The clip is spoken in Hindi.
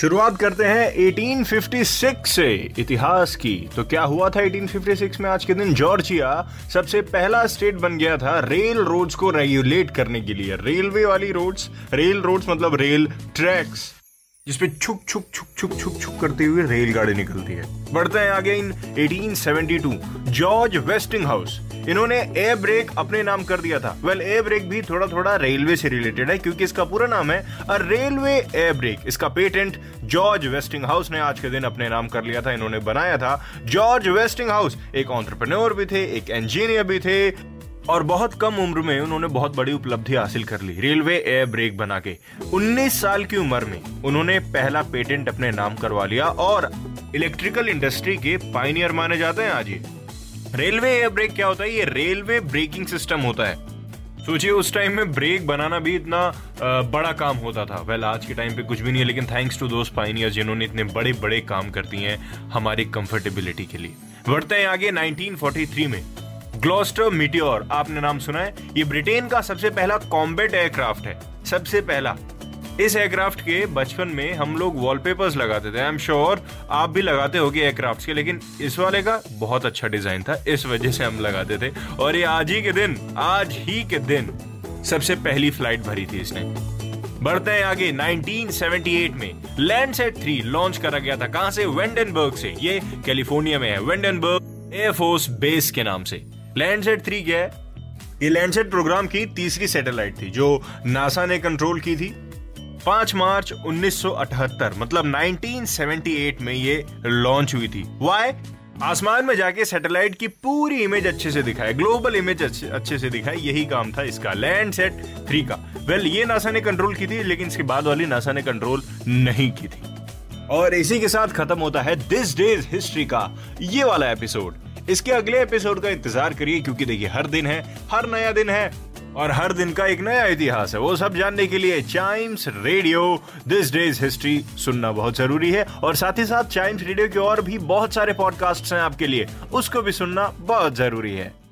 शुरुआत करते हैं 1856 से इतिहास की। तो क्या हुआ था 1856 में? आज के दिन जॉर्जिया सबसे पहला स्टेट बन गया था रेल रोड्स को रेगुलेट करने के लिए। रेलवे वाली रोड्स, रेल रोड्स मतलब रेल ट्रैक्स जिसपे छुक छुक छुक छुक छुक छुक करते हुए रेलगाड़ी निकलती है। बढ़ते हैं आगे। इन 1872 जॉर्ज वेस्टिंगहाउस, इन्होंने एयर ब्रेक अपने नाम कर दिया था। वेल एयर ब्रेक भी थोड़ा थोड़ा रेलवे से रिलेटेड है क्योंकि इसका पूरा नाम है रेलवे एयर ब्रेक। इसका पेटेंट जॉर्ज वेस्टिंगहाउस ने आज के दिन अपने नाम कर लिया था, इन्होंने बनाया था। जॉर्ज वेस्टिंगहाउस एक एंटरप्रेन्योर भी थे, एक इंजीनियर भी थे और बहुत कम उम्र में उन्होंने बहुत बड़ी उपलब्धि हासिल कर ली रेलवे एयर ब्रेक बना के। 19 साल की उम्र में उन्होंने पहला पेटेंट अपने नाम करवा लिया और इलेक्ट्रिकल इंडस्ट्री के पायनियर माने जाते हैं आज ये। रेलवे एयर ब्रेक क्या होता है? ये रेलवे ब्रेकिंग सिस्टम होता है। सोचिए उस टाइम में ब्रेक बनाना भी इतना बड़ा काम होता था। वेल आज के टाइम पे कुछ भी नहीं है, लेकिन थैंक्स टू दोस पायनियर्स जिन्होंने इतने बड़े बड़े काम कर दिए हैं हमारी कंफर्टेबिलिटी के लिए। बढ़ते हैं आगे। 1943 में ग्लॉस्टर मीटियोर, आपने नाम सुना है, ये ब्रिटेन का सबसे पहला कॉम्बैट एयरक्राफ्ट है, सबसे पहला। इस एयरक्राफ्ट के बचपन में हम लोग वॉलपेपर्स लगाते थे, आई एम श्योर आप भी लगाते होगे एयरक्राफ्ट के, लेकिन इस वाले का बहुत अच्छा डिजाइन था इस वजह से हम लगाते थे। और ये आज ही के दिन सबसे पहली फ्लाइट भरी थी इसने। बढ़ते हैं आगे। 1978 में लैंडसेट 3 लॉन्च करा गया था। कहां से? वेंडनबर्ग से। ये कैलिफोर्निया में है, वेंडनबर्ग एयरफोर्स बेस के नाम से। लैंडसेट 3 क्या है? ये लैंडसेट प्रोग्राम की तीसरी सैटेलाइट थी जो नासा ने कंट्रोल की थी। 5 मार्च 1978 मतलब 1978 में ये लॉन्च हुई थी। वाई? आसमान में जाके सैटेलाइट की पूरी इमेज अच्छे से दिखाए, ग्लोबल इमेज अच्छे से दिखाए, यही काम था इसका लैंडसेट 3 का। वेल ये नासा ने कंट्रोल की थी लेकिन इसके बाद वाली नासा ने कंट्रोल नहीं की थी। और इसी के साथ खत्म होता है दिस डेज हिस्ट्री का ये वाला एपिसोड। इसके अगले एपिसोड का इंतजार करिए क्योंकि देखिए हर दिन है, हर नया दिन है और हर दिन का एक नया इतिहास है। वो सब जानने के लिए Chimes radio this days history सुनना बहुत जरूरी है। और साथ ही साथ चाइम्स रेडियो के और भी बहुत सारे पॉडकास्ट्स हैं आपके लिए, उसको भी सुनना बहुत जरूरी है।